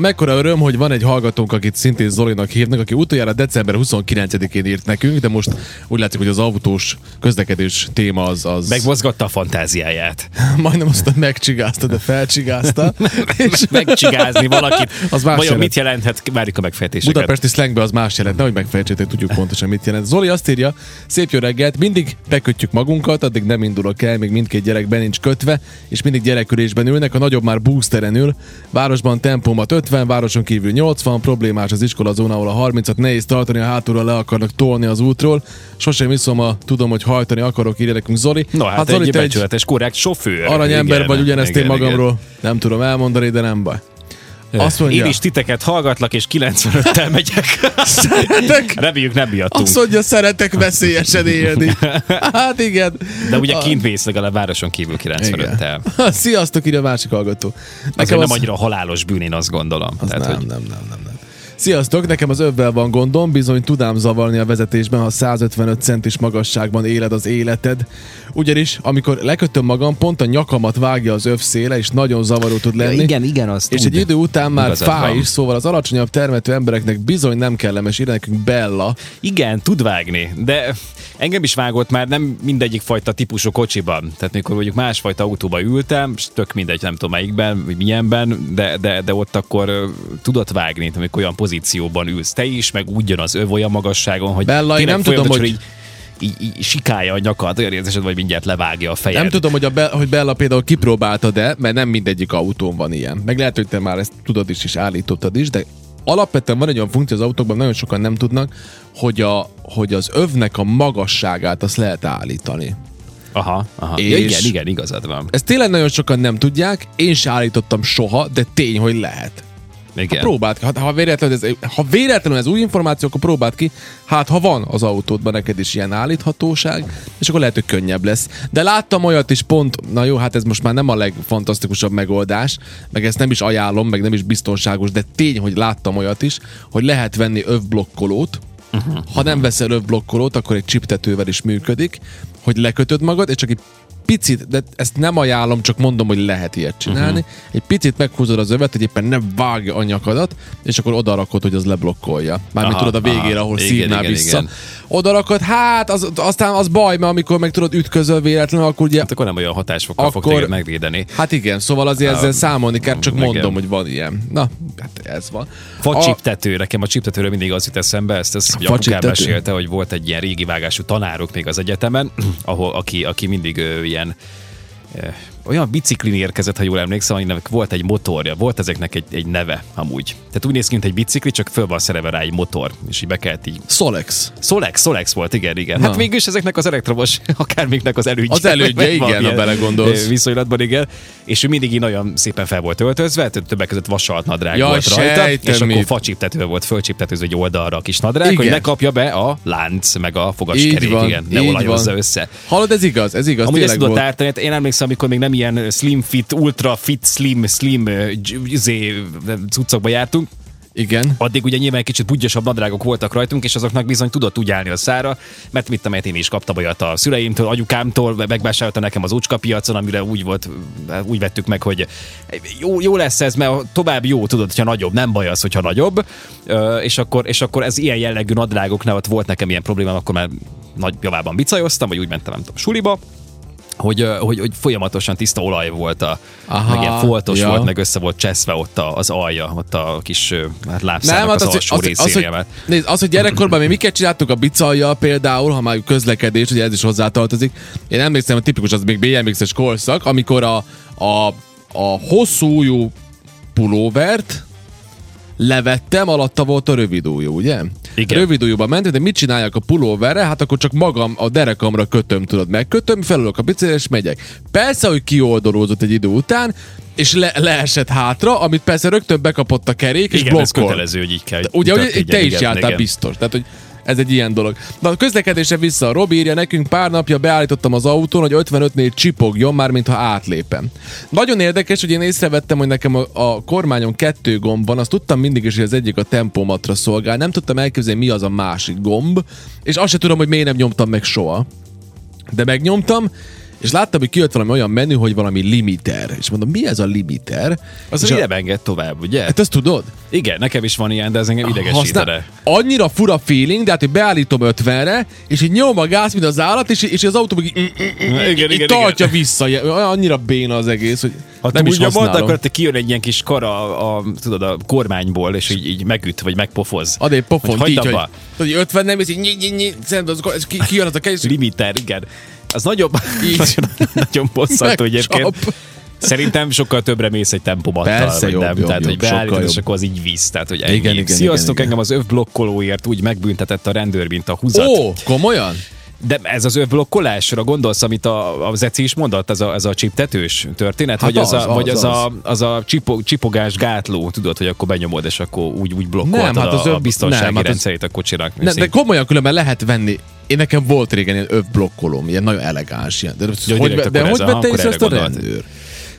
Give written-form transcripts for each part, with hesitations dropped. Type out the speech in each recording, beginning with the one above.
Mekkora öröm, hogy van egy hallgatónk, akit szintén Zolinak hívnak, aki utoljára december 29-én írt nekünk, de most úgy látszik, hogy az autós közlekedés téma az... Megmozgatta a fantáziáját. Majdnem azt megcsigázta, de felcsigázta. Megcsigázni valakit. Az más jelent. Mit jelenthet? Várjuk a megfejtéseket. Budapesti slangbe az más jelent, nehogy megfejtsétek, tudjuk pontosan mit jelent. Zoli azt írja, szép jó reggelt, mindig bekötjük magunkat, addig nem indulok el, még mindkét gyerek be nincs kötve, és mindig gyerekülésben ülnek, a nagyobb már boosteren ül, városban tempómat 50, városon kívül 80, problémás az iskolazóna, ahol a 30-at nehéz tartani, a hátulra le akarnak tolni az útról. Sosem iszom, tudom, hogy hajtani akarok, írja nekünk Zoli. No, hát Zoli, egy becsületes, korrekt sofőr. Aranyember vagy, ugyanezt én magamról. Igen. Nem tudom elmondani, de nem baj. Azt mondja, én is titeket hallgatlak, és 95-tel megyek. Szeretek. Reméljük, nem miattunk. Azt mondja, szeretek veszélyesen élni. Hát igen. De ugye kint vész legalább városon kívül 95-tel. Igen. Sziasztok, írja a másik hallgató. Nekem az... nem annyira halálos bűn, én azt gondolom. Az tehát, nem. Sziasztok, nekem az övvel van gondom, bizony tudám zavarni a vezetésben, ha 155 centis magasságban éled az életed. Ugyanis, amikor lekötöm magam, pont a nyakamat vágja az öv széle, és nagyon zavaró tud lenni. Ja, igen, azt és egy idő után már fáj is, szóval az alacsonyabb termető embereknek bizony nem kellemes, írja nekünk Bella. Igen, tud vágni, de engem is vágott már nem mindegyik fajta típusú kocsiban. Tehát mikor mondjuk másfajta autóba ültem, és tök mindegy, nem tudom melyikben, milyenben, de ott akkor tudott vágni, amikor olyan pozícióban ülsz te is, meg ugyanaz öv olyan magasságon, hogy Bella, én nem tudom, hogy így sikálja a nyakat, olyan érzésed, vagy mindjárt levágja a fejed. Nem tudom, hogy Bella például kipróbáltad-e, mert nem mindegyik autón van ilyen. Meg lehet, hogy te már ezt tudod is, és állítottad is, de alapvetően van egy olyan funkció az autókban, nagyon sokan nem tudnak, hogy az övnek a magasságát azt lehet állítani. Aha. És igen, igazad van. Ezt tényleg nagyon sokan nem tudják, én se állítottam soha, de tény, hogy lehet. Igen. Próbáld ki, ha véletlenül ez új információ, akkor próbáld ki, hát ha van az autódban neked is ilyen állíthatóság, és akkor lehet, hogy könnyebb lesz. De láttam olyat is pont, na jó, hát ez most már nem a legfantasztikusabb megoldás, meg ezt nem is ajánlom, meg nem is biztonságos, de tény, hogy láttam olyat is, hogy lehet venni övblokkolót. Ha nem veszel övblokkolót, akkor egy csiptetővel is működik, hogy lekötöd magad, és csak egy picit, de ezt nem ajánlom, csak mondom, hogy lehet ilyet csinálni. Egy picit meghúzod az övet, hogy éppen nem vágja a nyakadat, és akkor odarakod, hogy az leblokkolja. Mármint tudod a végére, ahol szívnál vissza. Igen. Odarakod, hát aztán az baj, mert amikor meg tudod ütközöl véletlenül, akkor ugye... Hát akkor nem olyan hatásfokkal fog téged megvédeni. Hát igen, szóval azért ezzel számolni kell, csak mondom, hogy van ilyen. Na, hát ez van. Facsiptető, nekem a csiptetőről mindig az jut eszembe, ezt Jakub mesélte, hogy volt egy ilyen régi vágású tanárok még az egyetemen, ahol aki mindig olyan biciklin érkezett, ha jól emlékszem, aminek volt egy motorja, volt ezeknek egy neve amúgy. Tehát úgy néz ki, mint egy bicikli, csak föl van szerelve rá egy motor, és így be kellett így... Solex volt, igen. Na. Hát mégis ezeknek az elektromos, akármiknek az elődje. Az elődje, igen, ha belegondolsz. Viszonylatban, igen. És ő mindig így nagyon szépen fel volt öltözve, többek között vasalt nadrág volt rajta, és akkor facsiptető volt, fölcsiptetőző egy oldalra a kis nadrág, igen, hogy ne kapja be a lánc, meg a fogaskerék, igen, ne olajozza össze. Hallod, ez igaz. Amúgy ezt tudott ártani, én emlékszem, amikor még nem ilyen slim fit, ultra fit, slim cuccokba jártunk. Igen. Addig ugye nyilván kicsit budgyosabb nadrágok voltak rajtunk, és azoknak bizony tudott úgy állni a szára, mert mit tudom, én is kaptam olyat a szüleimtől, anyukámtól, megvásárolta nekem az ócska piacon, amire úgy volt, úgy vettük meg, hogy jó lesz ez, mert tovább jó, tudod, hogyha nagyobb, nem baj az, hogyha nagyobb, és akkor ez ilyen jellegű nadrágoknál ott volt nekem ilyen problémám, akkor már nagy javában bicajoztam, vagy úgy mentem, nem tudom, suliba, hogy folyamatosan tiszta olaj volt, meg ilyen foltos volt, meg össze volt cseszve ott az alja, ott a kis lábszának az alsó részére. Nézd, az, hogy gyerekkorban mi miket csináltuk a bicajjal például, ha már közlekedés, ugye ez is hozzátartozik. Én emlékszem, a tipikus az még BMX-es korszak, amikor a hosszú ujjú pulóvert levettem, alatta volt a rövid ujjú, ugye? Igen. Rövid ujjúba mentem, de mit csináljak a pulóverre? Hát akkor csak magam a derekamra kötöm, tudod, megkötöm, felülök a biciklire és megyek. Persze, hogy kioldolózott egy idő után, és leesett hátra, amit persze rögtön bekapott a kerék, igen, és blokkol. Igen, ez kötelező, hogy így kell. Ugye te is jártál biztos, tehát hogy ez egy ilyen dolog. Na, a közlekedésre vissza. Robi írja nekünk, pár napja beállítottam az autón, hogy 55-nél csipogjon, már mintha átlépem. Nagyon érdekes, hogy én észrevettem, hogy nekem a kormányon 2 gomb van, azt tudtam mindig is, hogy az egyik a tempomatra szolgál, nem tudtam elképzelni, mi az a másik gomb, és azt se tudom, hogy miért nem nyomtam meg soha. De megnyomtam, és láttam, hogy kijött valami olyan menü, hogy valami limiter. És mondom, mi ez a limiter? Az idebenged tovább, ugye? Hát ezt tudod? Igen, nekem is van ilyen, de ez engem idegesít. Annyira fura feeling, de hát, hogy beállítom 50-re, és így nyom a gáz, mint az állat, és az autó meg így tartja vissza. Annyira béna az egész, hogy nem is használom. Ha akkor kijön egy ilyen kis kar a kormányból, és így megüt, vagy megpofoz. Adély pofon, hogy így, hogy 50 nem, és így nyi, kijön az a kez. Limiter, igen. Az nagyobb, nagyon bosszantó egyébként. Szerintem sokkal többre mész egy tempomattal. Persze, jobb, tehát, hogy beállítod, és akkor az így víz. Tehát, hogy ennyi. Igen, sziasztok, engem az övblokkolóért úgy megbüntetett a rendőr, mint a húzat. Ó, komolyan? De ez az övblokkolásra gondolsz, amit a Zeci is mondott, ez a csiptetős történet? Hát az a csipogás gátló, tudod, hogy akkor benyomod, és akkor úgy blokkoltad a biztonsági rendszerét a kocsinak. Nem, de komolyan különben lehet venni. Én nekem volt régen ilyen övblokkolóm, ilyen nagyon elegáns. Ilyen. De hogy vette észre ezt a rendőr?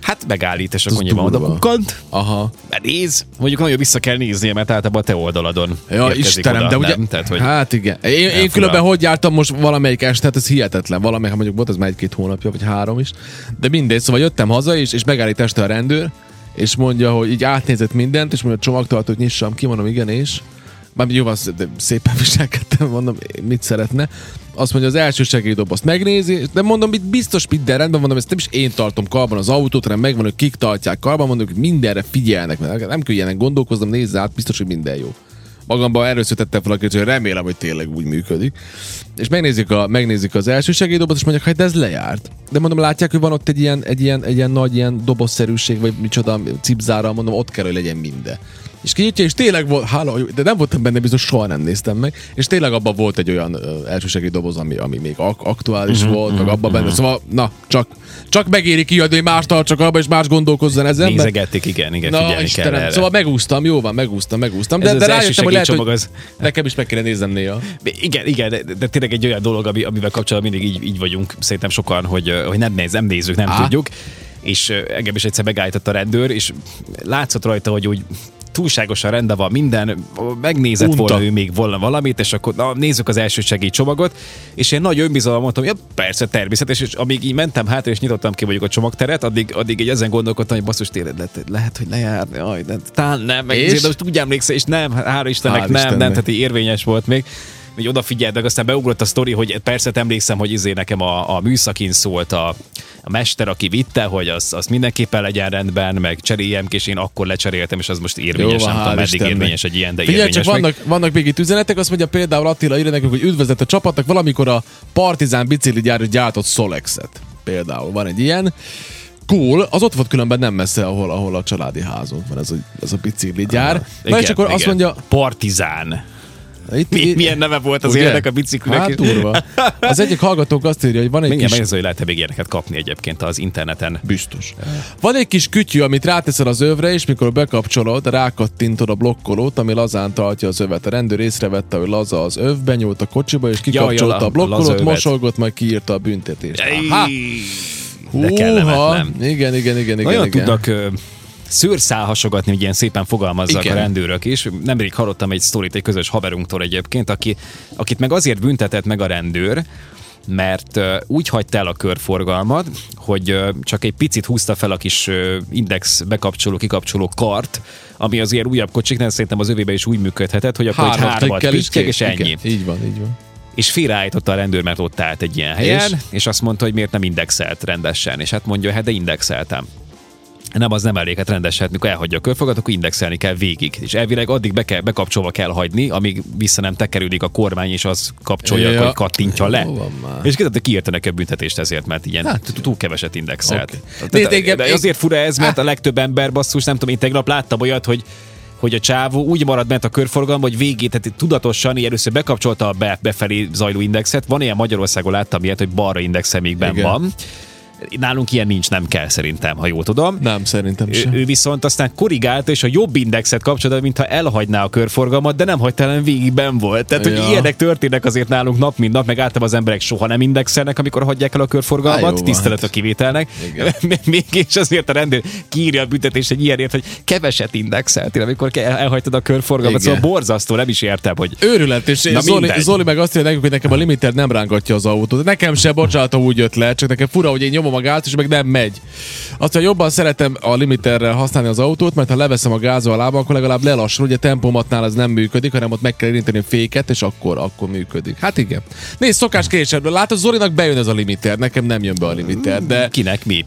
Hát megállít, és akkor nyilván oda kukkant. Aha. Nézd, mondjuk nagyon vissza kell néznie, mert általában a te oldaladon. Ja, Istenem, oda, de ugye... Nem? Tehát, hogy hát igen. Én különben hogy jártam most valamelyik este, tehát ez hihetetlen. Valamelyik, ha mondjuk volt, ez már 1-2 hónapja, vagy 3 is. De mindegy, szóval jöttem haza, és megállít este a rendőr, és mondja, hogy így átnézett mindent, és mondja, csomagtartót nyissam ki, mondom, igen, és... Már jó, az szépen viselkedtem, mondom, mit szeretne. Azt mondja, az első segélydobozt megnézi, de mondom, itt biztos minden rendben, mondom, ezt nem is én tartom karban az autót, hanem megvan, hogy kik tartják karban, mondom, hogy mindenre figyelnek, mert nem kell ilyenek gondolkoznom, nézz át, biztos, hogy minden jó. Magamban erőször tettem fel a kérdést, hogy remélem, hogy tényleg úgy működik. És megnézik az első segélydobozt, és mondják, hát ez lejárt. De mondom, látják, hogy van ott egy ilyen nagy ilyen dobozszerűség, vagy micsoda cipzára, mondom, ott kell, hogy legyen minden. És kinyitja, és tényleg volt, hála, de nem voltam benne biztos, soha nem néztem meg, és tényleg abban volt egy olyan elsősegélydoboz, ami még aktuális volt, meg abban benne, szóval na, csak megéri kiadni, más tartsak abba, és más gondolkozzon ezen. Nézegették, igen, na, figyelni Istenem, kell erre. Szóval megúsztam, jó van, megúsztam, de rájöttem, hogy lehet, hogy nekem is meg kéne néznem néha. Igen, de tényleg egy olyan dolog, amivel kapcsolatban mindig így vagyunk, szerintem sokan, hogy nem nézzük, nem tudjuk, és engem is egyszer megállított a rendőr, és látszott rajta, hogy úgy túlságosan rendben van minden, megnézett volna ő még volna valamit, és akkor na, nézzük az első segélycsomagot, és én nagy önbizalom mondtam, ja persze, természetes, és amíg így mentem hátra, és nyitottam ki mondjuk a csomagteret, addig így ezen gondolkodtam, hogy basszus tényleg lehet, hogy lejár, jaj, de talán nem, meg azért, de most úgy emlékszem, és nem, hála Istennek, nem, tehát így érvényes volt még. Így odafigyelt, meg aztán beugrott a sztori, hogy persze emlékszem, hogy nekem a műszakin szólt a mester, aki vitte, hogy az mindenképpen legyen rendben, meg cseréljem ki, és én akkor lecseréltem, és az most érvényes, jó, nem tudom, meddig érvényes egy ilyen, de figyelj, érvényes. Figyelj, csak vannak még itt üzenetek, azt mondja például Attila írja nekünk, hogy üdvözlet a csapatnak, valamikor a Partizan bicikligyár gyártott Solexet. Például van egy ilyen. Cool, az ott volt különben nem messze, ahol a családi házunk van, ez a bicikligyár. Na, és akkor azt mondja... Partizan. Milyen neve volt az ennek a biciklinek? Hát durva. Az egyik hallgatók azt írja, hogy van egy mindjárt kis... Mindjárt lehet-e még ilyeneket kapni egyébként az interneten? Biztos. Van egy kis kütyű, amit ráteszel az övre, és mikor bekapcsolod, rákattintod a blokkolót, ami lazán tartja az övet. A rendőr észrevette, hogy laza az öv, benyúlt a kocsiba, és kikapcsolta a blokkolót, mosolgott, majd kiírta a büntetést. Aha! De kellemetlen. Igen. Nagyon tudnak... szőrszál hasogatni, ilyen szépen fogalmazzak a rendőrök is. Nemrég hallottam egy sztorit egy közös haverunktól egyébként, akit meg azért büntetett meg a rendőr, mert úgy hagyta el a körforgalmat, hogy csak egy picit húzta fel a kis index bekapcsoló-kikapcsoló kart, ami az ilyen újabb kocsiknál szerintem az övébe is úgy működhetett, hogy akkor hármat pickék, és ennyi. Igen. Így van. És félreállította a rendőr, mert ott állt egy ilyen helyen, és azt mondta, hogy miért nem indexelt rendesen. És hát mondja, hát de indexeltem. Nem, az nem elég, hát rendesen, hát mikor elhagyja a körfogat, akkor indexelni kell végig. És elvileg addig bekapcsolva kell hagyni, amíg vissza nem tekerődik a kormány, és az kapcsolja, hogy kattintja le. És kiírta neki a büntetést ezért, mert ilyen túl keveset indexelt. De azért fura ez, mert a legtöbb ember, basszus, nem tudom, én tegnap láttam olyat, hogy a csávó úgy marad bent a körforgalomban, hogy végét, tehát tudatosan először bekapcsolta a befelé zajló indexet. Van ilyen Magyarországon, láttam ilyet, hogy balra indexel még benn van. Nálunk ilyen nincs, nem kell szerintem, ha jól tudom. Nem, szerintem sem. Ő viszont aztán korrigálta, és a jobb indexet kapcsolatban, mintha elhagyná a körforgalmat, de nem hagytelen végig benn volt. Tehát, ja, hogy ilyenek történnek azért nálunk nap, mint nap, meg általában az emberek soha nem indexelnek, amikor hagyják el a körforgalmat, tisztelet a kivételnek. Mégis azért a rendőr kiírja a büntetést egy ilyenért, hogy keveset indexeltél, amikor elhagytad a körforgalmat. Szóval borzasztó, nem is értem, hogy őrület, és Zoli meg azt írja nekünk, hogy nekem a limiter nem rángatja az autót. Nekem se, bocsánat, úgy jött le, csak nekem fura, hogy én nyomom a gázt, és meg nem megy. Aztán jobban szeretem a limiterrel használni az autót, mert ha leveszem a gázba a lábam, akkor legalább lelassul, ugye tempomatnál ez nem működik, hanem ott meg kell érinteni a féket, és akkor működik. Hát igen. Nézd, szokás később. Látod, Zolinak bejön ez a limiter, nekem nem jön be a limiter, de... Kinek mi?